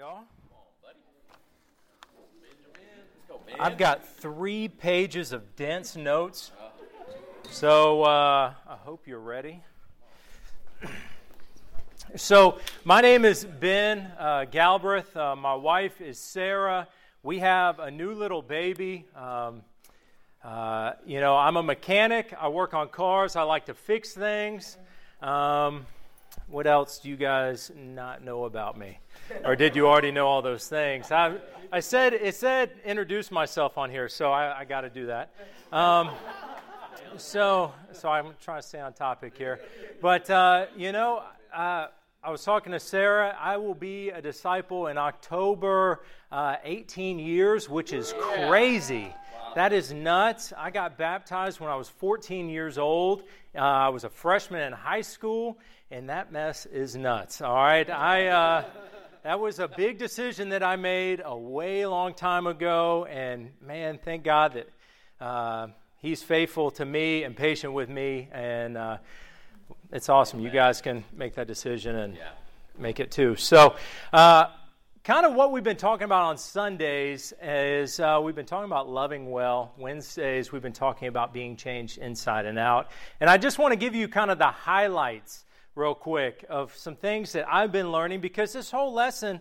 y'all. Come on, buddy. Benjamin. Let's go, man. I've got 3 pages of dense notes, so I hope you're ready. So my name is Ben Galbraith. My wife is Sarah. We have a new little baby. I'm a mechanic. I work on cars. I like to fix things. What else do you guys not know about me? Or did you already know all those things? I said introduce myself on here, so I got to do that. So I'm trying to stay on topic here. But, I was talking to Sarah. I will be a disciple in October, 18 years, which is crazy. Wow. That is nuts. I got baptized when I was 14 years old. I was a freshman in high school, and that mess is nuts. All right. That was a big decision that I made a way long time ago, and man, thank God that He's faithful to me and patient with me, and it's awesome. You guys can make that decision and make it too. So kind of what we've been talking about on Sundays is we've been talking about loving well. Wednesdays, we've been talking about being changed inside and out. And I just want to give you kind of the highlights real quick of some things that I've been learning, because this whole lesson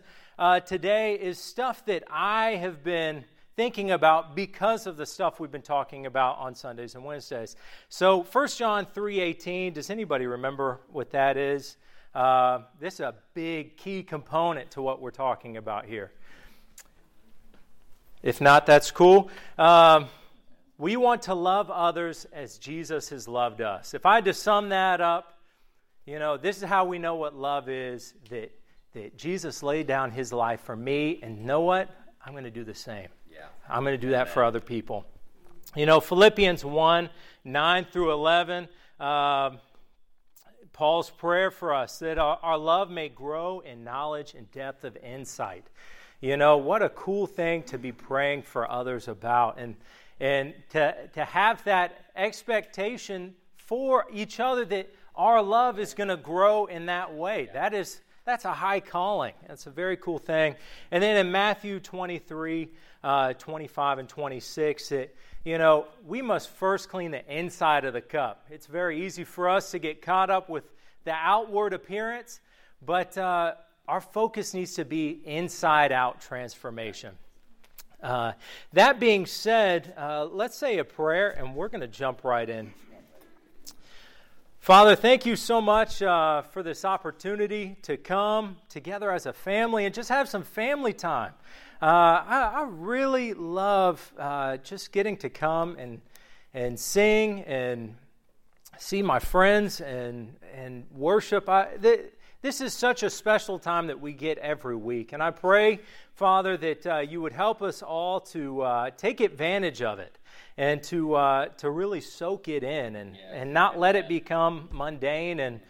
today is stuff that I have been thinking about because of the stuff we've been talking about on Sundays and Wednesdays. So 1 John 3:18, does anybody remember what that is? This is a big key component to what we're talking about here. If not, that's cool. We want to love others as Jesus has loved us. If I had to sum that up, this is how we know what love is, that Jesus laid down his life for me, and know what? I'm going to do the same. I'm going to do that for other people. Philippians 1:9-11, Paul's prayer for us, that our love may grow in knowledge and depth of insight. What a cool thing to be praying for others about, and to have that expectation for each other that our love is going to grow in that way. That's a high calling. That's a very cool thing. And then in Matthew 23:25-26, it, we must first clean the inside of the cup. It's very easy for us to get caught up with the outward appearance, but our focus needs to be inside-out transformation. That being said, let's say a prayer, and we're going to jump right in. Father, thank you so much for this opportunity to come together as a family and just have some family time. I really love just getting to come and sing and see my friends and worship. This is such a special time that we get every week. And I pray, Father, that you would help us all to take advantage of it, and to really soak it in and not let it become mundane and,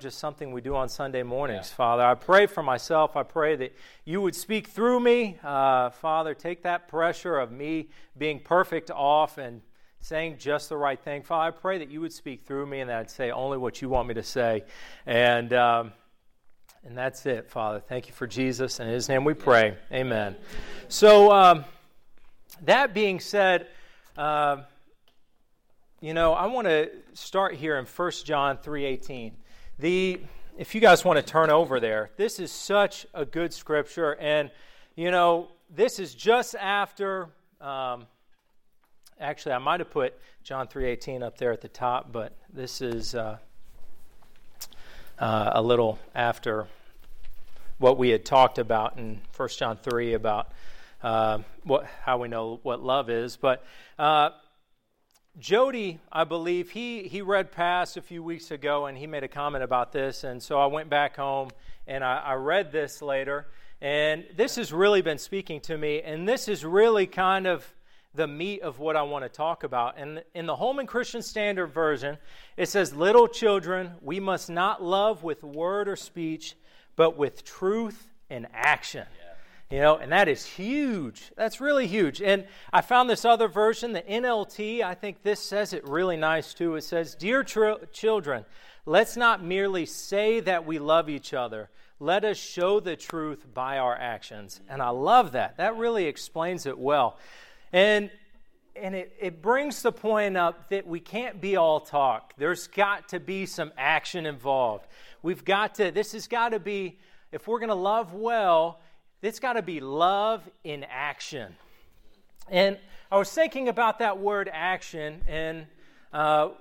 just something we do on Sunday mornings, Father. I pray for myself. I pray that you would speak through me. Father, take that pressure of me being perfect off and saying just the right thing. Father, I pray that you would speak through me and that I'd say only what you want me to say. And that's it, Father. Thank you for Jesus. In his name we pray. Amen. So, that being said, I want to start here in 1 John 3:18. If you guys want to turn over there, this is such a good scripture. And, this is just after, actually, I might have put John 3:18 up there at the top, but this is a little after what we had talked about in 1 John 3 about how we know what love is. But Jody, I believe, he read past a few weeks ago, and he made a comment about this. And so I went back home, and I read this later. And this has really been speaking to me, and this is really kind of the meat of what I want to talk about. And in the Holman Christian Standard Version, it says, "Little children, we must not love with word or speech, but with truth and action." Yeah. And that is huge. That's really huge. And I found this other version, the NLT. I think this says it really nice, too. It says, "Dear children, let's not merely say that we love each other. Let us show the truth by our actions. And I love that. That really explains it well. And it brings the point up that we can't be all talk. There's got to be some action involved. This has got to be, if we're going to love well, it's got to be love in action. And I was thinking about that word action, and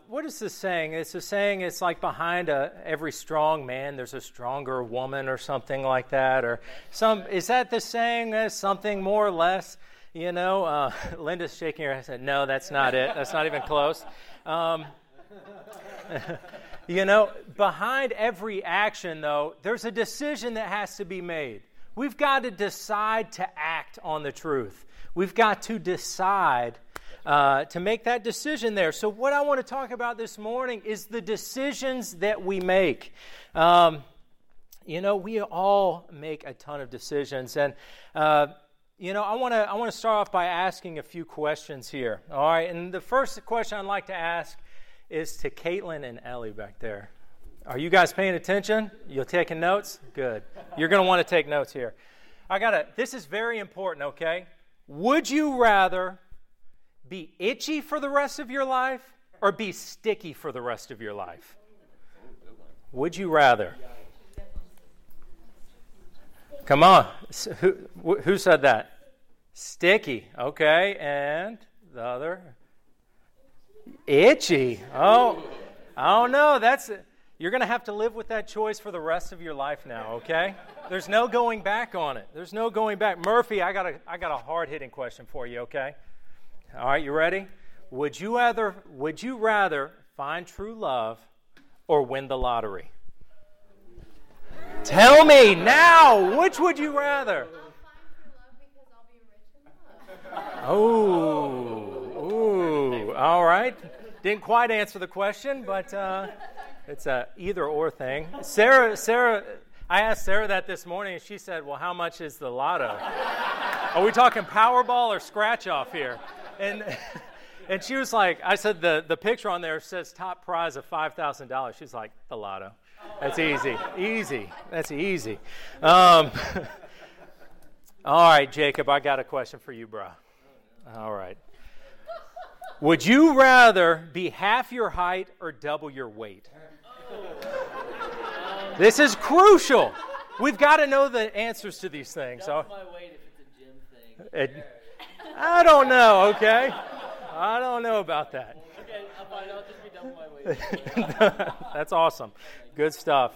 what is this saying? It's a saying, it's like behind every strong man, there's a stronger woman or something like that. Is that the saying? That's something more or less, you know? Linda's shaking her head. I said, no, that's not it. That's not even close. You know, behind every action, though, there's a decision that has to be made. We've got to decide to act on the truth. We've got to decide to make that decision there. So what I want to talk about this morning is the decisions that we make. You know, we all make a ton of decisions. And, you know, I want to start off by asking a few questions here. All right. And the first question I'd like to ask is to Caitlin and Ellie back there. Are you guys paying attention? You're taking notes? Good. You're going to want to take notes here. This is very important, okay? Would you rather be itchy for the rest of your life or be sticky for the rest of your life? Would you rather? Come on. Who said that? Sticky. Okay. And the other? Itchy. Oh, I don't know. You're going to have to live with that choice for the rest of your life now, okay? There's no going back on it. There's no going back. Murphy, I got a hard-hitting question for you, okay? All right, you ready? Would you rather find true love or win the lottery? Tell me now, which would you rather? Oh, all right. Didn't quite answer the question, but it's a either-or thing. Sarah, I asked Sarah that this morning, and she said, well, how much is the lotto? Are we talking Powerball or scratch-off here? And she was like, I said, the picture on there says top prize of $5,000. She's like, the lotto. That's easy. That's easy. All right, Jacob, I got a question for you, bro. All right. Would you rather be half your height or double your weight? Oh. This is crucial. We've got to know the answers to these things. Double my weight if it's a gym thing. I don't know, okay? I don't know about that. Okay, I'll just be double my weight. That's awesome. Good stuff.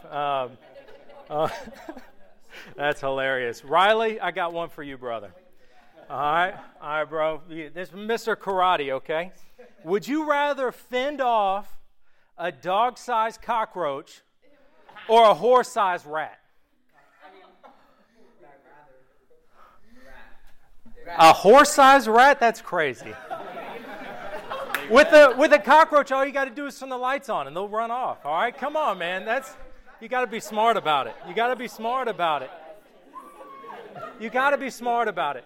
That's hilarious. Riley, I got one for you, brother. All right, bro. This is Mr. Karate, okay? Would you rather fend off a dog-sized cockroach or a horse-sized rat? A horse-sized rat? That's crazy. With a cockroach, all you got to do is turn the lights on, and they'll run off. All right, come on, man. You got to be smart about it.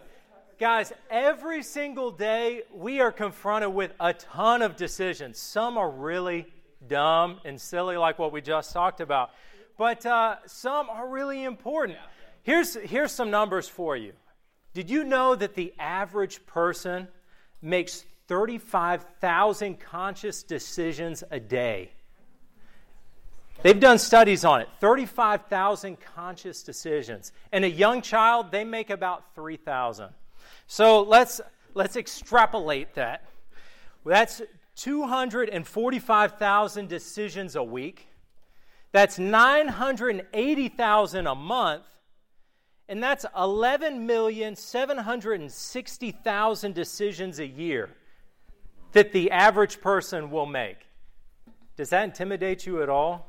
Guys, every single day we are confronted with a ton of decisions. Some are really dumb and silly, like what we just talked about, but some are really important. Here's some numbers for you. Did you know that the average person makes 35,000 conscious decisions a day? They've done studies on it, 35,000 conscious decisions. And a young child, they make about 3,000. So let's extrapolate that. That's 245,000 decisions a week. That's 980,000 a month. And that's 11,760,000 decisions a year that the average person will make. Does that intimidate you at all?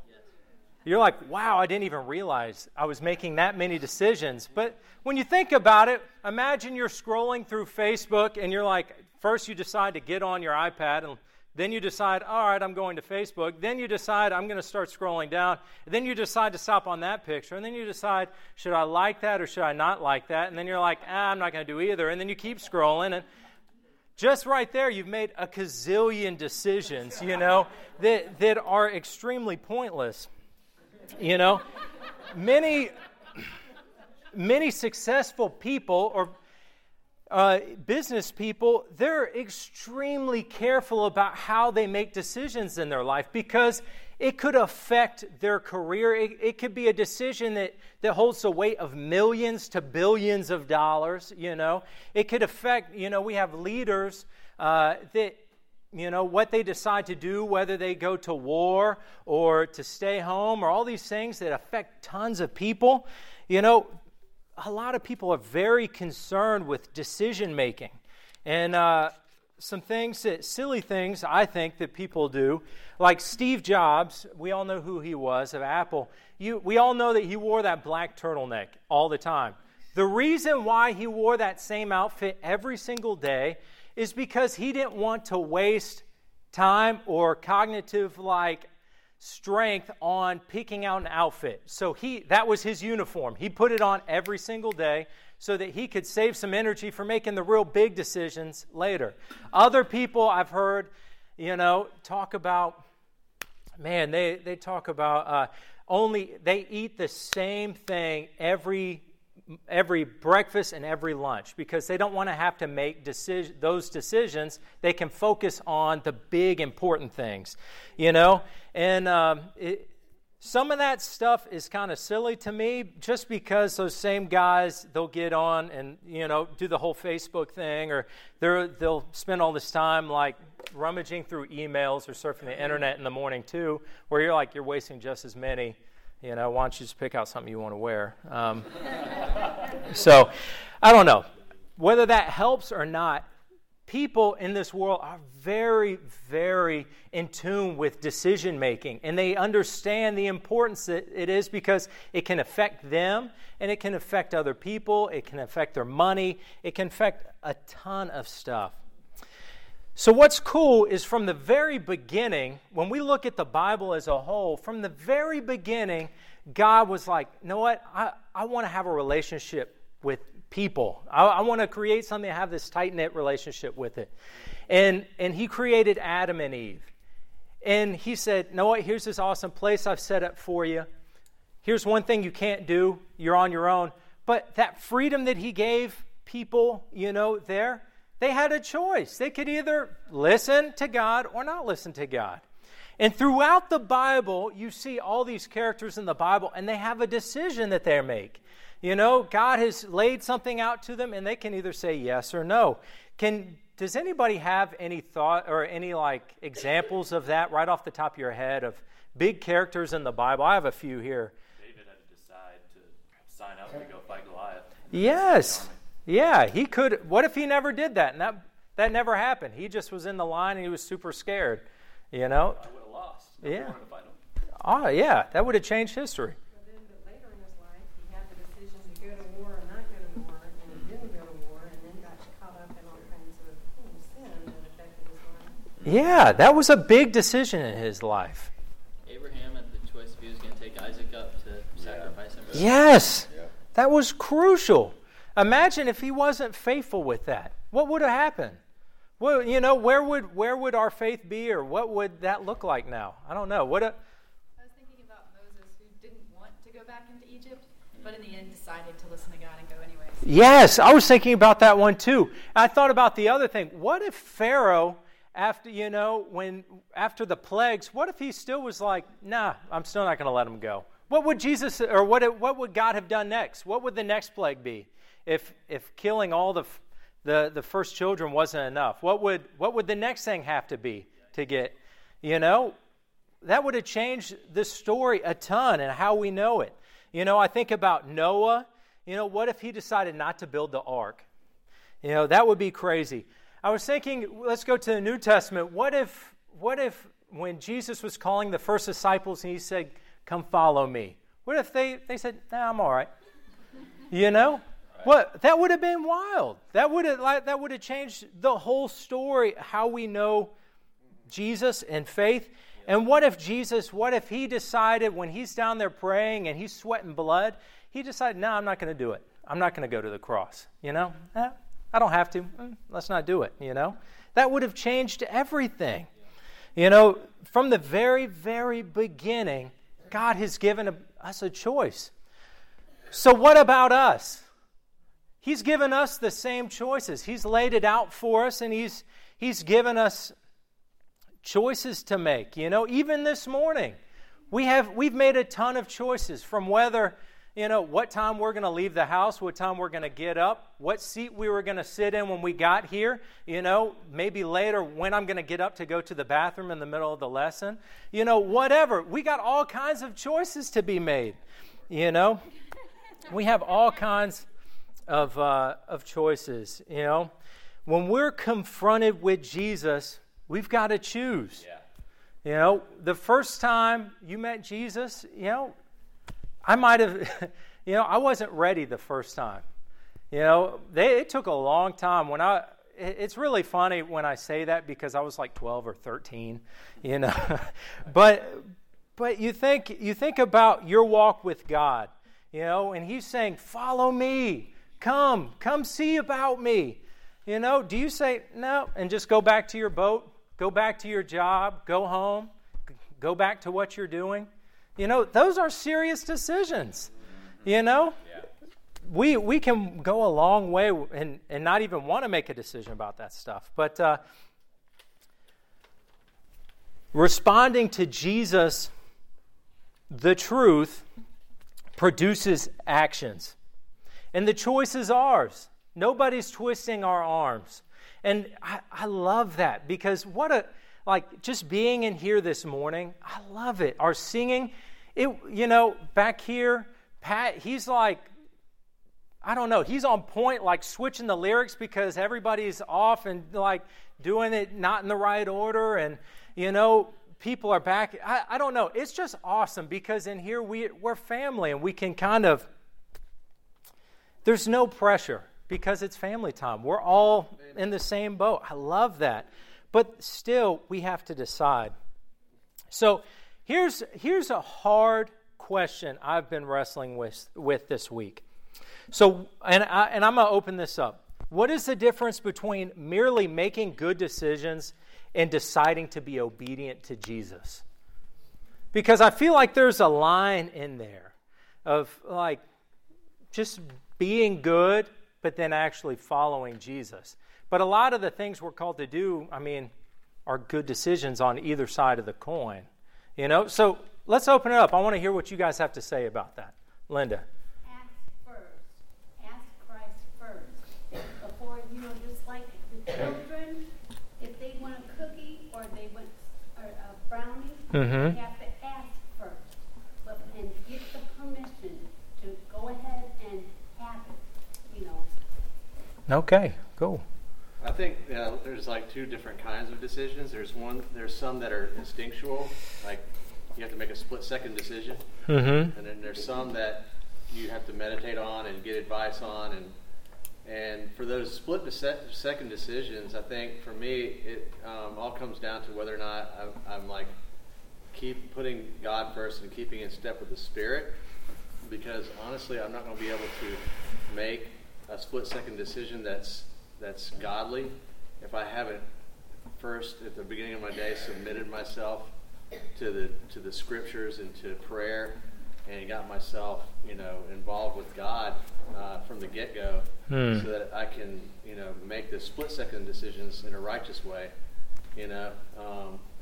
You're like, wow, I didn't even realize I was making that many decisions. But when you think about it, imagine you're scrolling through Facebook and you're like, first you decide to get on your iPad, and then you decide, all right, I'm going to Facebook. Then you decide, I'm going to start scrolling down. And then you decide to stop on that picture. And then you decide, should I like that or should I not like that? And then you're like, I'm not going to do either. And then you keep scrolling. And just right there, you've made a gazillion decisions, you know, that are extremely pointless. You know, many many successful people or business people, they're extremely careful about how they make decisions in their life because it could affect their career. It could be a decision that holds the weight of millions to billions of dollars, you know. It could affect, you know, we have leaders that, you know, what they decide to do, whether they go to war or to stay home or all these things that affect tons of people, you know. A lot of people are very concerned with decision-making. And some things, silly things, I think, that people do, like Steve Jobs, we all know who he was, of Apple. We all know that he wore that black turtleneck all the time. The reason why he wore that same outfit every single day is because he didn't want to waste time or cognitive, strength on picking out an outfit. So that was his uniform. He put it on every single day so that he could save some energy for making the real big decisions later. Other people I've heard, you know, talk about, man, they talk about only they eat the same thing every breakfast and every lunch because they don't want to have to make those decisions. They can focus on the big important things, you know. And some of that stuff is kind of silly to me just because those same guys, they'll get on and, you know, do the whole Facebook thing or they'll spend all this time rummaging through emails or surfing the internet in the morning too, where you're you're wasting just as many. You know, why don't you just pick out something you want to wear? So, I don't know. Whether that helps or not, people in this world are very, very in tune with decision-making, and they understand the importance that it is because it can affect them, and it can affect other people, it can affect their money, it can affect a ton of stuff. So what's cool is from the very beginning, when we look at the Bible as a whole, from the very beginning, God was like, you know what? I want to have a relationship with people. I want to create something to have this tight-knit relationship with it. And he created Adam and Eve. And he said, you know what? Here's this awesome place I've set up for you. Here's one thing you can't do. You're on your own. But that freedom that he gave people, you know, there, they had a choice. They could either listen to God or not listen to God. And throughout the Bible, you see all these characters in the Bible, and they have a decision that they make. You know, God has laid something out to them, and they can either say yes or no. Does anybody have any thought or any examples of that right off the top of your head of big characters in the Bible? I have a few here. David had to decide to sign up to go fight Goliath. Yes. Yeah, he could. What if he never did that? And that never happened. He just was in the line and he was super scared, you know? I would have lost. Yeah. Oh, yeah. That would have changed history. But then later in his life, he had the decision to go to war or not go to war, and he didn't go to war, and then got caught up in all kinds of sin that affected his life. Yeah, that was a big decision in his life. Abraham had the choice if he was going to take Isaac up to sacrifice him. Yes. Yeah. That was crucial. Imagine if he wasn't faithful with that. What would have happened? Well, you know, where would our faith be, or what would that look like now? I don't know. I was thinking about Moses, who didn't want to go back into Egypt, but in the end decided to listen to God and go anyways. Yes, I was thinking about that one too. I thought about the other thing. What if Pharaoh, after the plagues, what if he still was like, nah, I'm still not going to let him go? What would Jesus, or what would God have done next? What would the next plague be? If killing all the first children wasn't enough, what would the next thing have to be to get, you know? That would have changed the story a ton and how we know it. You know, I think about Noah. You know, what if he decided not to build the ark? You know, that would be crazy. I was thinking, let's go to the New Testament. What if when Jesus was calling the first disciples and he said, "Come follow me," what if they said, "Nah, I'm all right," you know? What? That would have been wild. That would have changed the whole story, how we know Jesus and faith. And what if he decided when he's down there praying and he's sweating blood, he decided, no, I'm not going to do it. I'm not going to go to the cross, you know? I don't have to. Let's not do it, you know? That would have changed everything. You know, from the very, very beginning, God has given us a choice. So what about us? He's given us the same choices. He's laid it out for us, and He's given us choices to make. You know, even this morning, we've made a ton of choices, from whether, you know, what time we're going to leave the house, what time we're going to get up, what seat we were going to sit in when we got here, you know, maybe later when I'm going to get up to go to the bathroom in the middle of the lesson, you know, whatever. We got all kinds of choices to be made, you know. We have all kinds of choices, you know. When we're confronted with Jesus, we've got to choose. Yeah. You know, the first time you met Jesus, you know, I might have, you know, I wasn't ready the first time. You know, it took a long time. It's really funny when I say that, because I was like 12 or 13, you know. But you think about your walk with God, you know, and He's saying, "Follow me. Come see about me." You know, do you say no and just go back to your boat? Go back to your job, go home, go back to what you're doing. You know, those are serious decisions. You know, yeah. We can go a long way and not even want to make a decision about that stuff. But responding to Jesus, the truth, produces actions. And the choice is ours. Nobody's twisting our arms. And I love that, because just being in here this morning, I love it. Our singing, you know, back here, Pat, he's like, I don't know, he's on point, like switching the lyrics because everybody's off and like doing it not in the right order. And, you know, people are back. I don't know. It's just awesome, because in here we're family, and we can kind of, there's no pressure. Because it's family time. We're all in the same boat. I love that. But still, we have to decide. So here's a hard question I've been wrestling with this week. So, and I'm going to open this up. What is the difference between merely making good decisions and deciding to be obedient to Jesus? Because I feel like there's a line in there of like just being good, but then actually following Jesus. But a lot of the things we're called to do, I mean, are good decisions on either side of the coin, you know? So let's open it up. I want to hear what you guys have to say about that. Linda. Ask Christ first. Before, you know, just like the children, if they want a cookie or they want a brownie, mm-hmm. They have to ask first and get the permission to go ahead and have it. Okay, cool. I think there's like two different kinds of decisions. There's some that are instinctual, like you have to make a split-second decision. Mm-hmm. And then there's some that you have to meditate on and get advice on. And for those split-second decisions, I think for me, it all comes down to whether or not I'm like keep putting God first and keeping in step with the Spirit. Because honestly, I'm not going to be able to make a split-second decision that's godly if I haven't first, at the beginning of my day, submitted myself to the Scriptures and to prayer, and got myself, you know, involved with God from the get-go, so that I can, you know, make the split-second decisions in a righteous way, you know.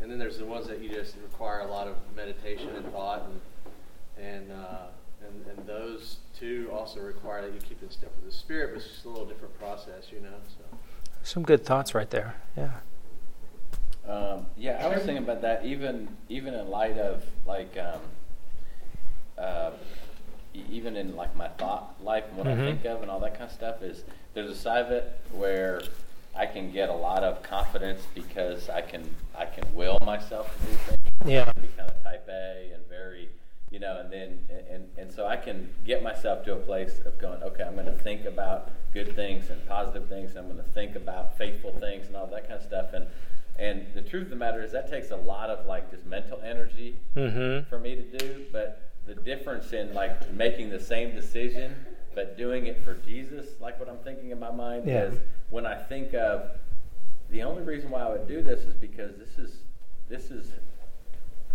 And then there's the ones that you just require a lot of meditation and thought, and those two also require that you keep in step with the Spirit, but it's just a little different process, you know. So. Some good thoughts right there. Yeah. I was thinking about that, even in light of like, even in like my thought life and what mm-hmm. I think of and all that kind of stuff, is there's a side of it where I can get a lot of confidence because I can will myself to do things. Yeah. I can be kind of type A and very. You know, and then and so I can get myself to a place of going, okay, I'm going to think about good things and positive things, and I'm going to think about faithful things and all that kind of stuff. And the truth of the matter is that takes a lot of like this mental energy mm-hmm. for me to do. But the difference in like making the same decision but doing it for Jesus, like what I'm thinking in my mind is when I think of the only reason why I would do this is because this is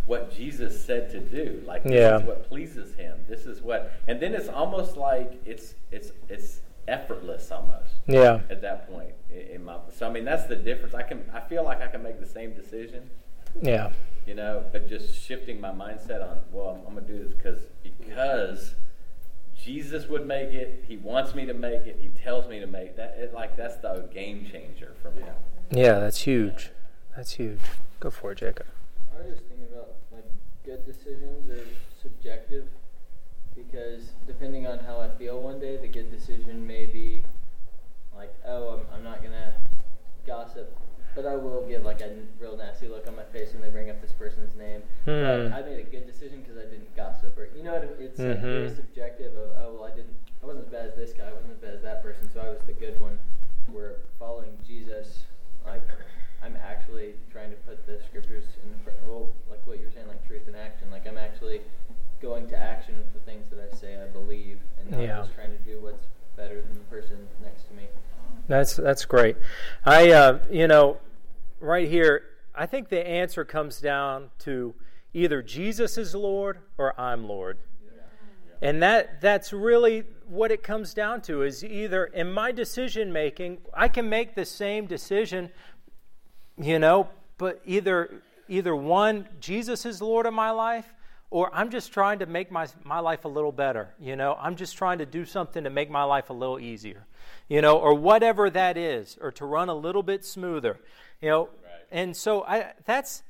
what Jesus said to do. Like, this is what pleases him. This is what, and then it's almost like it's effortless almost. Yeah. At that point, so I mean, that's the difference. I feel like I can make the same decision. Yeah. You know, but just shifting my mindset on, well, I'm gonna do this because Jesus would make it. He wants me to make it. He tells me to make that. That's the game changer for me. Yeah, that's huge. That's huge. Go for it, Jacob. I was just thinking about, good decisions are subjective, because depending on how I feel one day, the good decision may be I'm not going to gossip, but I will give a real nasty look on my face when they bring up this person's name. Mm. I made a good decision because I didn't gossip. Or, you know what I mean? It's very subjective of, I wasn't as bad as this guy, I wasn't as bad as that person, so I was the good one. We're following Jesus, I'm actually trying to put the scriptures in the front, what you're saying, truth in action. I'm actually going to action with the things that I say I believe, and not just trying to do what's better than the person next to me. That's great. I, right here, I think the answer comes down to either Jesus is Lord or I'm Lord. And that's really what it comes down to, is either in my decision making, I can make the same decision, but either one, Jesus is Lord of my life, or I'm just trying to make my life a little better. I'm just trying to do something to make my life a little easier, or whatever that is, or to run a little bit smoother, Right. And so that's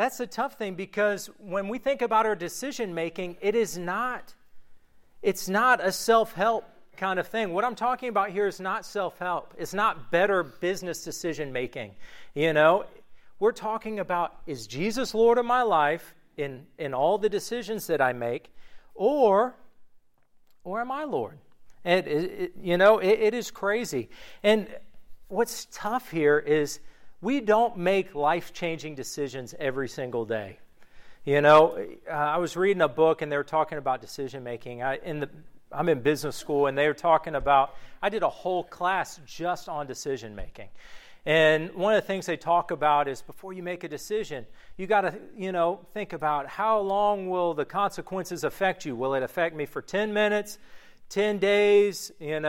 a tough thing, because when we think about our decision making, it's not a self-help kind of thing. What I'm talking about here is not self-help. It's not better business decision making. We're talking about, is Jesus Lord of my life in all the decisions that I make, or am I Lord? And it is crazy. And what's tough here is we don't make life-changing decisions every single day. I was reading a book, and they were talking about decision making. I'm in business school, and they were talking about, I did a whole class just on decision making. And one of the things they talk about is, before you make a decision, you got to, think about, how long will the consequences affect you? Will it affect me for 10 minutes, 10 days, 10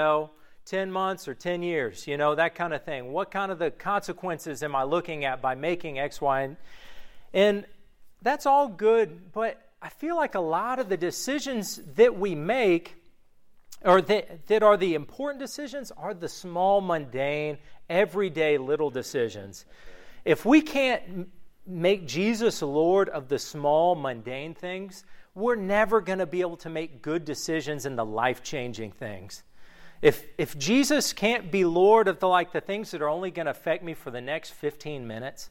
months, or 10 years? That kind of thing. What kind of the consequences am I looking at by making X, Y, and that's all good, but I feel like a lot of the decisions that we make, or that are the important decisions, are the small, mundane, everyday little decisions. If we can't make Jesus Lord of the small, mundane things, we're never going to be able to make good decisions in the life-changing things. If Jesus can't be Lord of the things that are only going to affect me for the next 15 minutes,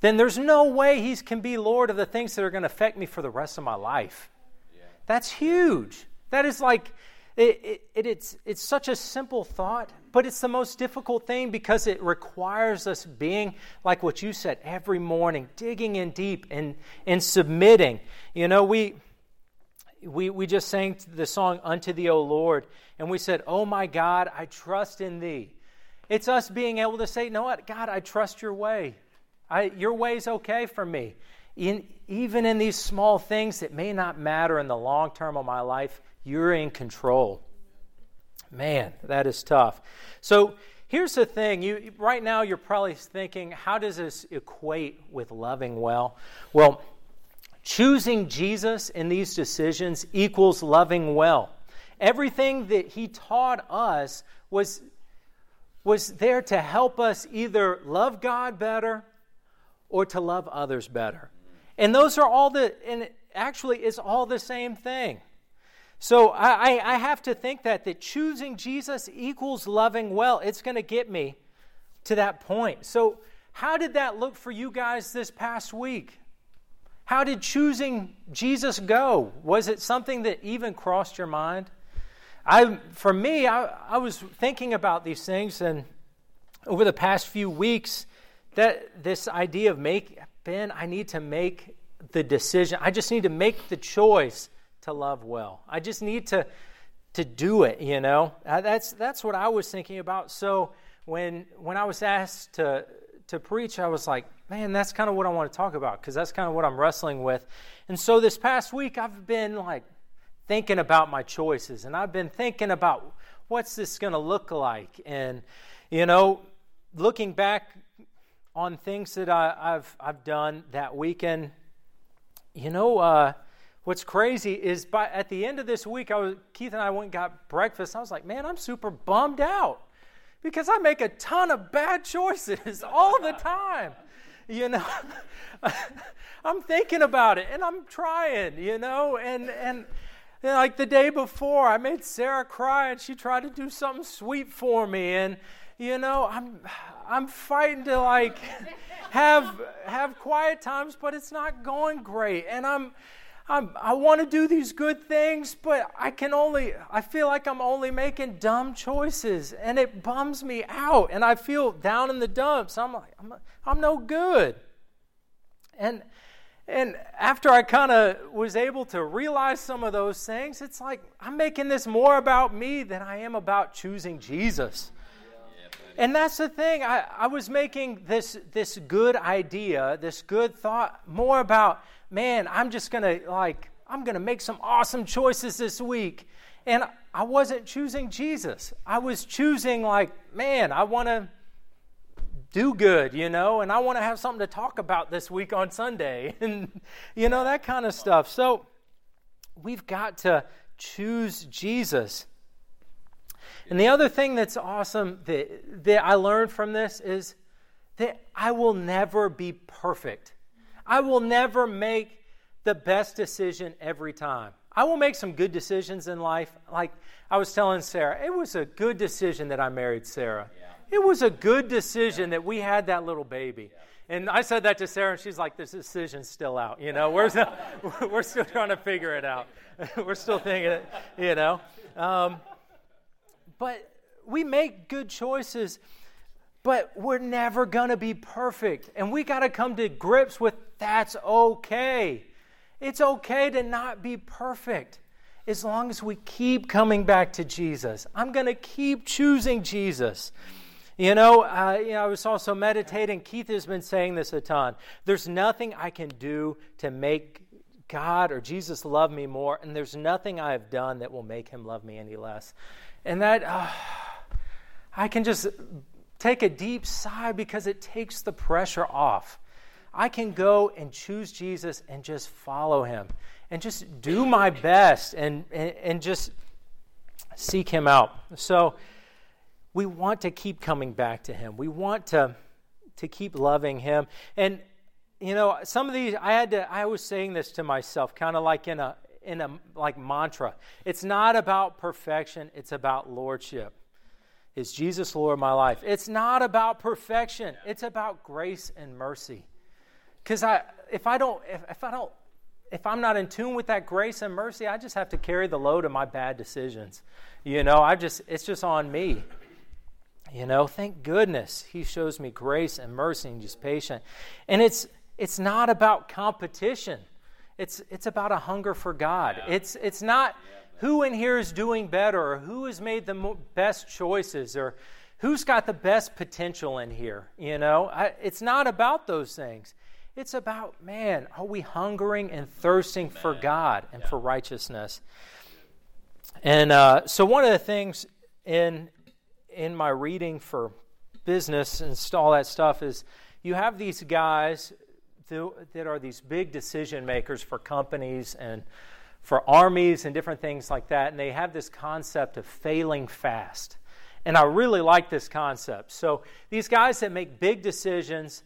then there's no way he can be Lord of the things that are going to affect me for the rest of my life. Yeah. That's huge. That is it's such a simple thought, but it's the most difficult thing, because it requires us being, like what you said, every morning, digging in deep and submitting. We just sang the song, Unto Thee, O Lord, and we said, Oh my God, I trust in Thee. It's us being able to say, you know what, God, I trust your way. Your way's okay for me. Even in these small things that may not matter in the long term of my life, you're in control. Man, that is tough. So here's the thing. Right now you're probably thinking, how does this equate with loving well? Well, choosing Jesus in these decisions equals loving well. Everything that he taught us was there to help us either love God better or to love others better. And those are all and actually it's all the same thing. So I have to think that choosing Jesus equals loving well. It's going to get me to that point. So how did that look for you guys this past week? How did choosing Jesus go? Was it something that even crossed your mind? For me, I was thinking about these things, and over the past few weeks, that this idea of I need to make the decision. I just need to make the choice to love well. I just need to do it. That's what I was thinking about. So when I was asked to to preach, I was like, man, that's kind of what I want to talk about, because that's kind of what I'm wrestling with. And so this past week, I've been like thinking about my choices, and I've been thinking about what's this going to look like, and, you know, looking back on things that I've done that weekend. You know, what's crazy is at the end of this week, Keith and I went and got breakfast. I was like, man, I'm super bummed out, because I make a ton of bad choices all the time, you know. I'm thinking about it, and I'm trying, you know, and like the day before, I made Sarah cry, and she tried to do something sweet for me, and, you know, I'm fighting to, like, have quiet times, but it's not going great, and I want to do these good things, but I feel like I'm only making dumb choices, and it bums me out, and I feel down in the dumps. I'm like, I'm no good. And after I kind of was able to realize some of those things, it's like I'm making this more about me than I am about choosing Jesus. And that's the thing. I was making this good idea, this good thought, more about, man, I'm going to make some awesome choices this week. And I wasn't choosing Jesus. I was choosing, like, man, I want to do good, you know, and I want to have something to talk about this week on Sunday, and, you know, that kind of stuff. So we've got to choose Jesus. And the other thing that's awesome that I learned from this is that I will never be perfect. I will never make the best decision every time. I will make some good decisions in life. Like I was telling Sarah, it was a good decision that I married Sarah. Yeah. It was a good decision that we had that little baby. Yeah. And I said that to Sarah, and she's like, this decision's still out, you know. We're still trying to figure it out. We're still thinking it, you know. But we make good choices, but we're never going to be perfect. And we got to come to grips with that's okay. It's okay to not be perfect as long as we keep coming back to Jesus. I'm going to keep choosing Jesus. You know, I was also meditating. Keith has been saying this a ton. There's nothing I can do to make God or Jesus love me more, and there's nothing I have done that will make him love me any less. And that, I can just take a deep sigh, because it takes the pressure off. I can go and choose Jesus and just follow him and just do my best and just seek him out. So we want to keep coming back to him. We want to keep loving him. And, you know, some of these, I was saying this to myself, kind of like in a like mantra. It's not about perfection, it's about lordship. Is Jesus Lord of my life? It's not about perfection, it's about grace and mercy. Because if I'm not in tune with that grace and mercy, I just have to carry the load of my bad decisions. You know, it's just on me. You know, thank goodness he shows me grace and mercy, and just patient. And it's not about competition. It's about a hunger for God. Yeah. It's not who in here is doing better, or who has made the best choices, or who's got the best potential in here. You know, it's not about those things. It's about, man, are we hungering and thirsting for God and for righteousness? And so one of the things in my reading for business and all that stuff is you have these guys that are these big decision makers for companies and for armies and different things like that. And they have this concept of failing fast. And I really like this concept. So these guys that make big decisions,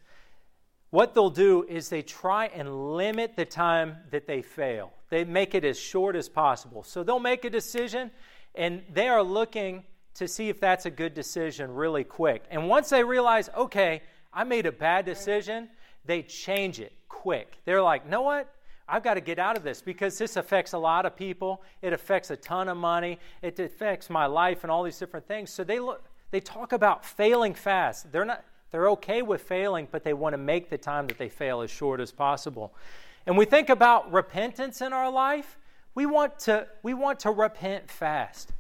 what they'll do is they try and limit the time that they fail. They make it as short as possible. So they'll make a decision, and they are looking to see if that's a good decision really quick. And once they realize, okay, I made a bad decision, they change it quick. They're like, you know what? I've got to get out of this, because this affects a lot of people. It affects a ton of money. It affects my life and all these different things. So they talk about failing fast. They're okay with failing, but they want to make the time that they fail as short as possible. And we think about repentance in our life. We want to repent fast.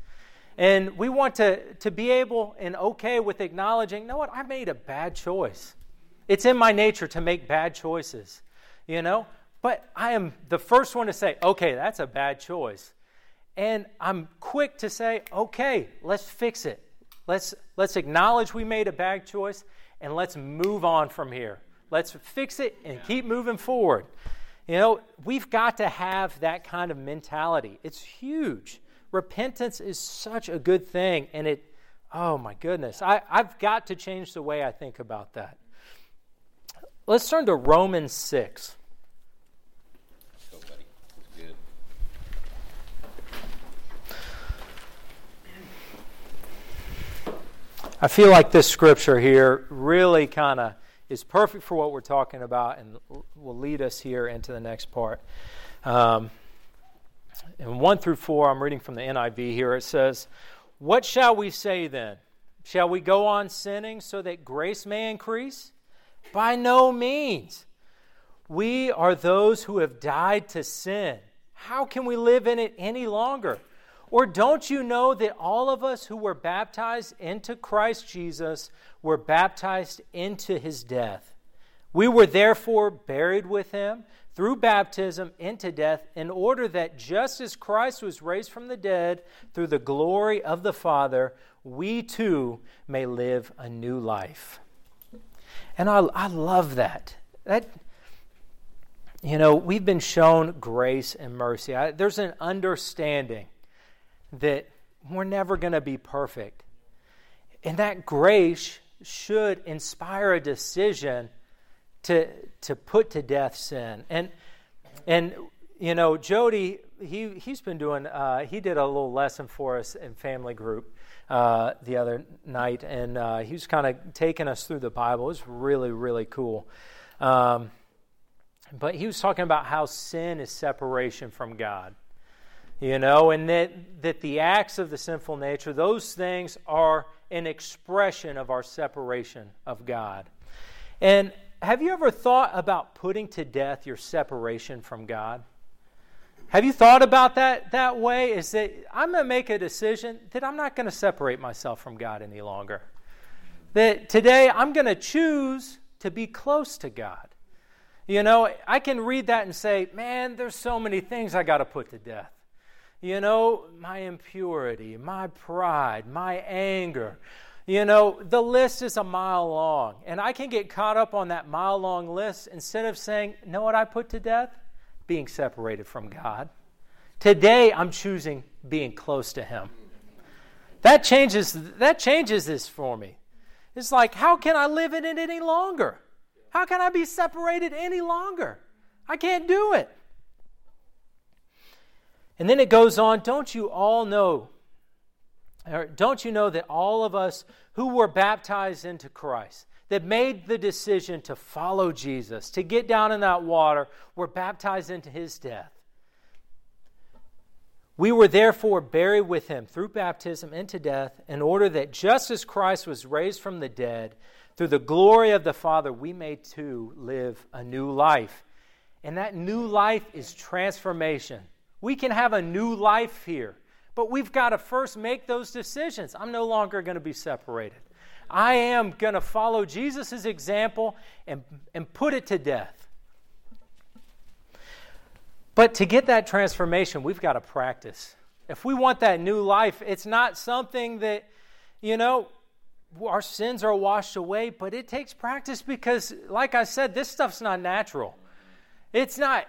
And we want to be able and okay with acknowledging, you know what? I made a bad choice. It's in my nature to make bad choices, you know? But I am the first one to say, okay, that's a bad choice. And I'm quick to say, okay, let's fix it. Let's acknowledge we made a bad choice, and let's move on from here. Let's fix it and keep moving forward. You know, we've got to have that kind of mentality. It's huge. Repentance is such a good thing, and it, oh my goodness, I've got to change the way I think about that. Let's turn to Romans 6. Good. I feel like this scripture here really kind of is perfect for what we're talking about and will lead us here into the next part. And 1-4, I'm reading from the NIV here. It says, "What shall we say then? Shall we go on sinning so that grace may increase? By no means. We are those who have died to sin. How can we live in it any longer? Or don't you know that all of us who were baptized into Christ Jesus were baptized into his death? We were therefore buried with him through baptism into death, in order that just as Christ was raised from the dead through the glory of the Father, we too may live a new life." And I love that. That, you know, we've been shown grace and mercy. There's an understanding that we're never going to be perfect. And that grace should inspire a decision to put to death sin. And you know, Jody, he's been doing, he did a little lesson for us in family group the other night, and he was kind of taking us through the Bible. It was really, really cool. But he was talking about how sin is separation from God. You know, and that the acts of the sinful nature, those things are an expression of our separation of God. And have you ever thought about putting to death your separation from God? Have you thought about that way? Is that I'm going to make a decision that I'm not going to separate myself from God any longer. That today I'm going to choose to be close to God. You know, I can read that and say, man, there's so many things I got to put to death. You know, my impurity, my pride, my anger. You know, the list is a mile long. And I can get caught up on that mile-long list instead of saying, you know what I put to death? Being separated from God. Today, I'm choosing being close to him. That changes this for me. It's like, how can I live in it any longer? How can I be separated any longer? I can't do it. And then it goes on, don't you know that all of us who were baptized into Christ, that made the decision to follow Jesus, to get down in that water, were baptized into his death. We were therefore buried with him through baptism into death, in order that just as Christ was raised from the dead, through the glory of the Father, we may too live a new life. And that new life is transformation. We can have a new life here, but we've got to first make those decisions. I'm no longer going to be separated. I am going to follow Jesus' example and put it to death. But to get that transformation, we've got to practice. If we want that new life, it's not something that, you know, our sins are washed away, but it takes practice because, like I said, this stuff's not natural. It's not,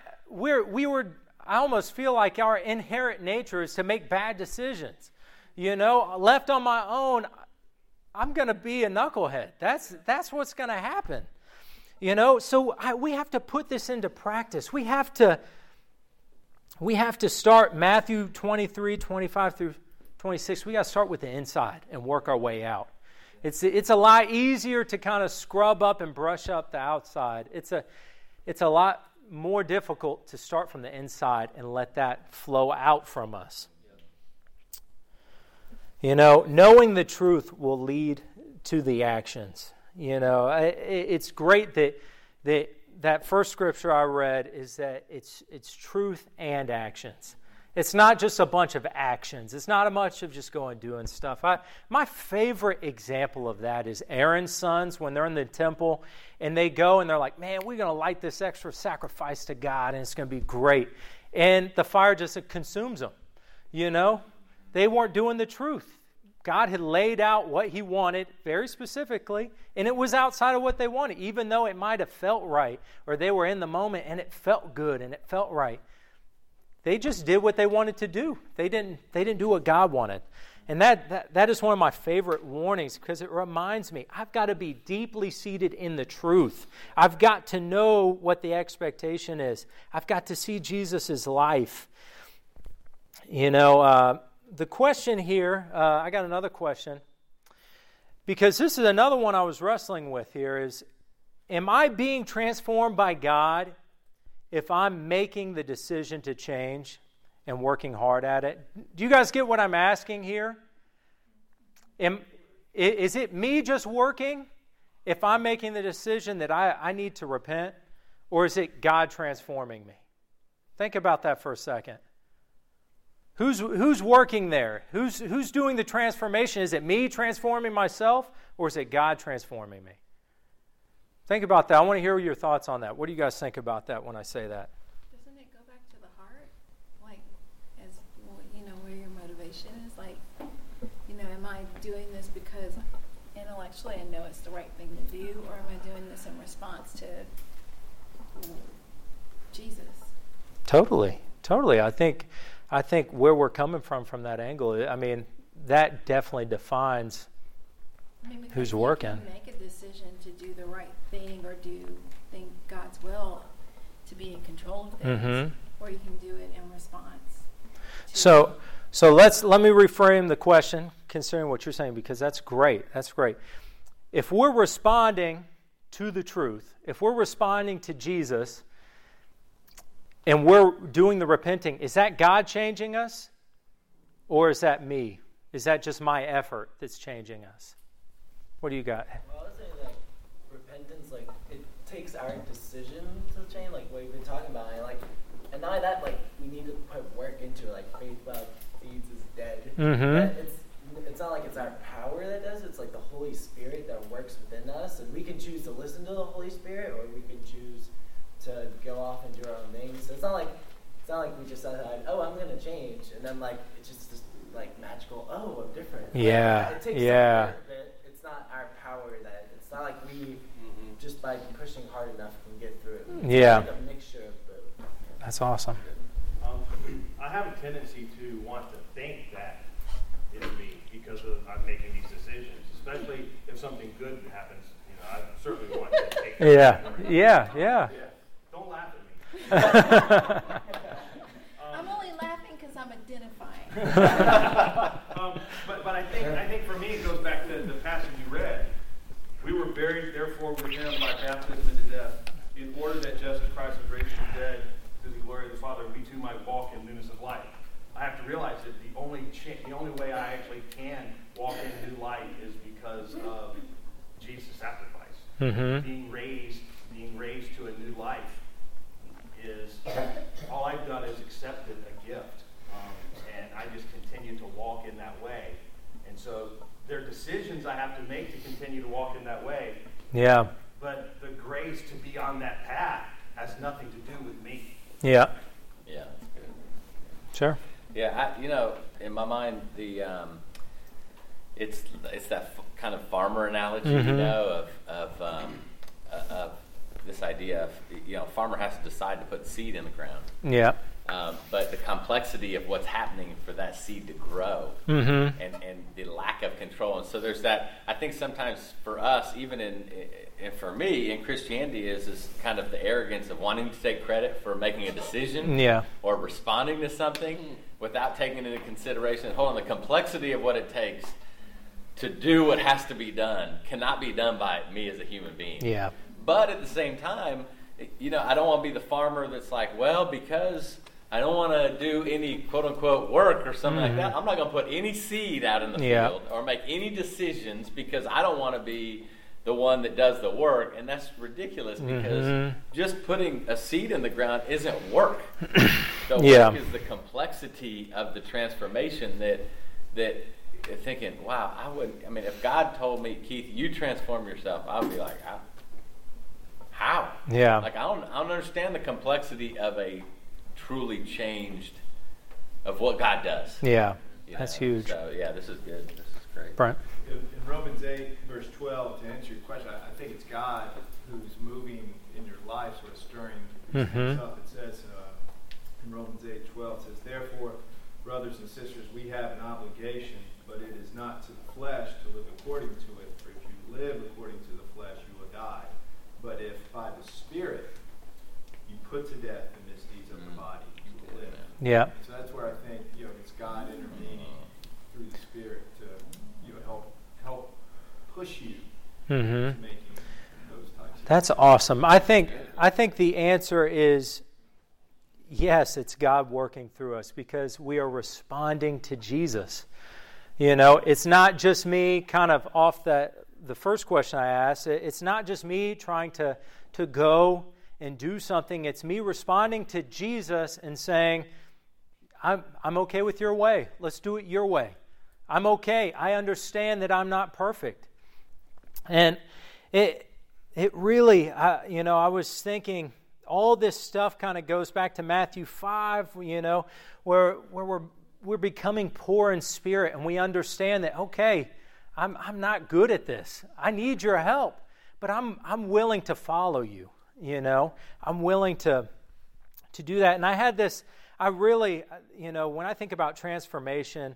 I almost feel like our inherent nature is to make bad decisions. You know, left on my own, I'm going to be a knucklehead. That's what's going to happen. You know, so we have to put this into practice. We have to start Matthew 23:25-26. We got to start with the inside and work our way out. It's a lot easier to kind of scrub up and brush up the outside. It's a lot more difficult to start from the inside and let that flow out from us. You know, knowing the truth will lead to the actions. You know, it's great that first scripture I read is that it's truth and actions. It's not just a bunch of actions. It's not a bunch of just going and doing stuff. My favorite example of that is Aaron's sons when they're in the temple and they go and they're like, man, we're going to light this extra sacrifice to God and it's going to be great. And the fire just consumes them. You know, they weren't doing the truth. God had laid out what he wanted very specifically, and it was outside of what they wanted, even though it might have felt right, or they were in the moment and it felt good and it felt right. They just did what they wanted to do. They didn't do what God wanted. And that is one of my favorite warnings because it reminds me I've got to be deeply seated in the truth. I've got to know what the expectation is. I've got to see Jesus' life. You know, the question here, I got another question, because this is another one I was wrestling with here is, am I being transformed by God if I'm making the decision to change and working hard at it? Do you guys get what I'm asking here? Is it me just working if I'm making the decision that I need to repent, or is it God transforming me? Think about that for a second. Who's working there? Who's doing the transformation? Is it me transforming myself, or is it God transforming me? Think about that. I want to hear your thoughts on that. What do you guys think about that when I say that? Doesn't it go back to the heart? Like, as you know, where your motivation is? Like, you know, am I doing this because intellectually I know it's the right thing to do, or am I doing this in response to Jesus? Totally. I think where we're coming from that angle, I mean, that definitely defines who's working. Make a decision to do the right thing or do think God's will to be in control of things, mm-hmm. or you can do it in response. So let me reframe the question considering what you're saying, because that's great. That's great. If we're responding to the truth, if we're responding to Jesus, and we're doing the repenting, is that God changing us, or is that me? Is that just my effort that's changing us? What do you got? Well, I would say, like, repentance, like, it takes our decision to change, like what we've been talking about. And not that, like, we need to put work into it, like, faith without deeds is dead. Mm-hmm. It's not like it's our power that does it. It's like the Holy Spirit that works within us. And we can choose to listen to the Holy Spirit, or we can choose to go off and do our own thing. So it's not like we just decided, oh, I'm going to change. And then, like, it's just like, magical, oh, I'm different. Yeah, like, it takes not our power, that it's not like we mm-hmm. just by pushing hard enough can get through it. Yeah, like a mixture of both. Yeah. That's awesome. I have a tendency to want to think that it's me because I'm making these decisions, especially if something good happens. You know, I certainly want to take that. Yeah. Don't laugh at me. I'm only laughing because I'm identifying. But I think for me it goes back to the passage you read. We were buried, therefore, with him by baptism into death, in order that just as Christ was raised from the dead through the glory of the Father, we too might walk in newness of life. I have to realize that the only way I actually can walk in new life is because of Jesus' sacrifice. Mm-hmm. Being raised to a new life is all I've done is accepted a gift. And I just continue to walk in that way. And so there are decisions I have to make to continue to walk in that way. Yeah. But the grace to be on that path has nothing to do with me. Yeah. Yeah, that's good. Sure. Yeah, in my mind, the it's that kind of farmer analogy, mm-hmm. Of this idea of, a farmer has to decide to put seed in the ground. Yeah. But the complexity of what's happening for that seed to grow, mm-hmm. and the lack of control. And so there's that, I think sometimes for us, even in for me, in Christianity is kind of the arrogance of wanting to take credit for making a decision, or responding to something without taking into consideration, the complexity of what it takes to do what has to be done cannot be done by me as a human being. Yeah. But at the same time, I don't want to be the farmer that's like, well, because I don't want to do any quote-unquote work or something mm-hmm. like that. I'm not going to put any seed out in the field or make any decisions because I don't want to be the one that does the work. And that's ridiculous because mm-hmm. just putting a seed in the ground isn't work. So work is the complexity of the transformation that thinking, wow, I wouldn't. I mean, if God told me, Keith, you transform yourself, I'd be like, how? Yeah. Like I don't understand the complexity of a truly changed of what God does. Yeah. That's huge. So yeah, this is good. This is great. Brian. In Romans 8, verse 12, to answer your question, I think it's God who's moving in your life, sort of stirring stuff. It says in Romans 8:12, it says, "Therefore, brothers and sisters, we have an obligation, but it is not to the flesh to live according to it. For if you live according to the flesh, you will die. But if by the Spirit you put to death the misdeeds of the body, you will live." Yeah. So that's where I think it's God intervening through the Spirit to help push you to making those types. That's awesome. I think the answer is yes, it's God working through us because we are responding to Jesus. It's not just me kind of off the first question I asked. It's not just me trying to go and do something. It's me responding to Jesus and saying, I'm okay with your way. Let's do it your way. I'm okay. I understand that I'm not perfect. And it really, I was thinking all this stuff kind of goes back to Matthew 5, where we're becoming poor in spirit, and we understand that, okay, I'm not good at this. I need your help, but I'm willing to follow you, I'm willing to do that. And I had this, I really, when I think about transformation,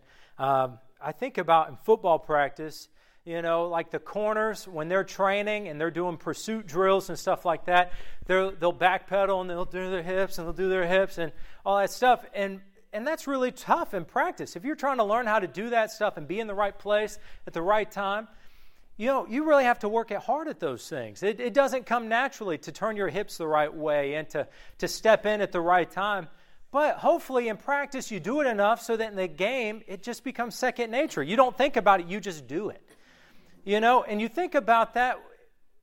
I think about in football practice, like the corners, when they're training and they're doing pursuit drills and stuff like that, they'll backpedal and they'll do their hips and all that stuff. And that's really tough in practice. If you're trying to learn how to do that stuff and be in the right place at the right time, you really have to work hard at those things. It doesn't come naturally to turn your hips the right way and to step in at the right time. But hopefully in practice you do it enough so that in the game it just becomes second nature. You don't think about it, you just do it. And you think about that,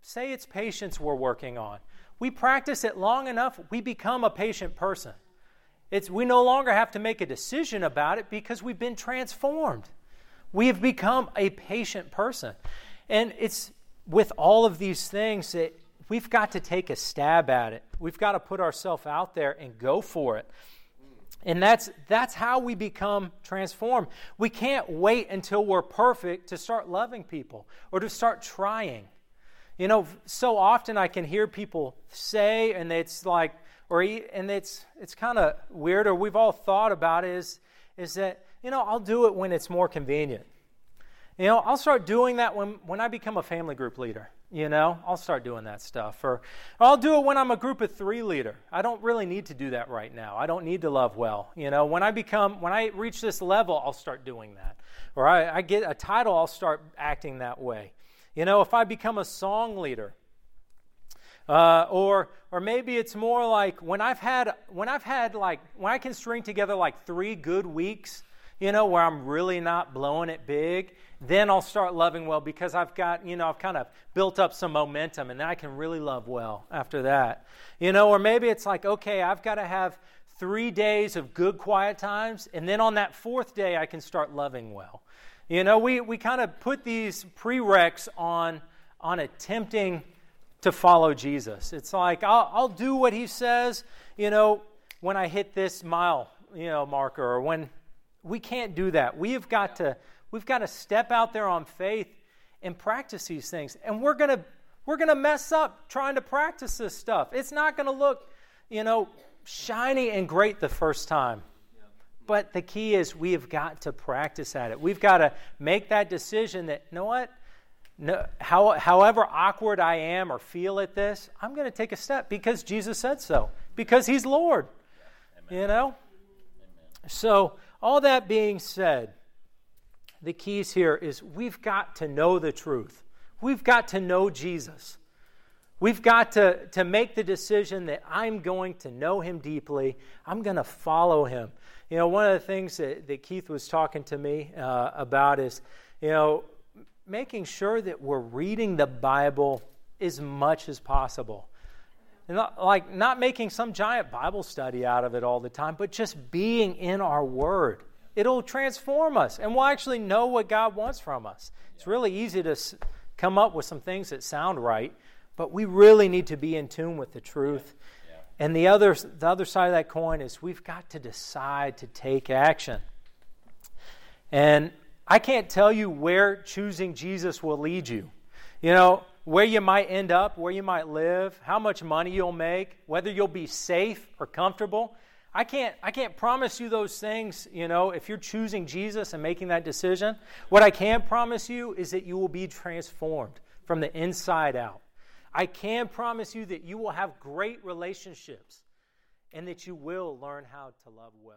say it's patience we're working on. We practice it long enough, we become a patient person. We no longer have to make a decision about it because we've been transformed. We have become a patient person. And it's with all of these things that we've got to take a stab at it. We've got to put ourselves out there and go for it. And that's how we become transformed. We can't wait until we're perfect to start loving people or to start trying. So often I can hear people say, and it's like, and it's kind of weird, or we've all thought about it, is that, I'll do it when it's more convenient. I'll start doing that when I become a family group leader. I'll start doing that stuff. Or I'll do it when I'm a group of 3 leader. I don't really need to do that right now. I don't need to love well. When I reach this level, I'll start doing that. Or I get a title, I'll start acting that way. If I become a song leader, or maybe it's more like when I can string together like 3 good weeks, where I'm really not blowing it big, then I'll start loving well because I've kind of built up some momentum and then I can really love well after that. Or maybe it's like, okay, I've got to have 3 days of good quiet times and then on that 4th day I can start loving well. We kind of put these prereqs on attempting to follow Jesus. It's like, I'll do what he says, when I hit this mile, marker, or when we can't do that. We've got to step out there on faith and practice these things. And we're going to mess up trying to practice this stuff. It's not going to look, shiny and great the first time. But the key is we have got to practice at it. We've got to make that decision that, you know what? No, however awkward I am or feel at this, I'm going to take a step because Jesus said so, because he's Lord. Yeah. Amen. So all that being said, the keys here is we've got to know the truth. We've got to know Jesus. We've got to make the decision that I'm going to know him deeply. I'm going to follow him. One of the things that Keith was talking to me about is, making sure that we're reading the Bible as much as possible. And not making some giant Bible study out of it all the time, but just being in our Word. It'll transform us, and we'll actually know what God wants from us. It's really easy to come up with some things that sound right, but we really need to be in tune with the truth. Yeah. Yeah. And the other side of that coin is we've got to decide to take action. And I can't tell you where choosing Jesus will lead you. You know, where you might end up, where you might live, how much money you'll make, whether you'll be safe or comfortable. I can't promise you those things, you know, if you're choosing Jesus and making that decision. What I can promise you is that you will be transformed from the inside out. I can promise you that you will have great relationships and that you will learn how to love well.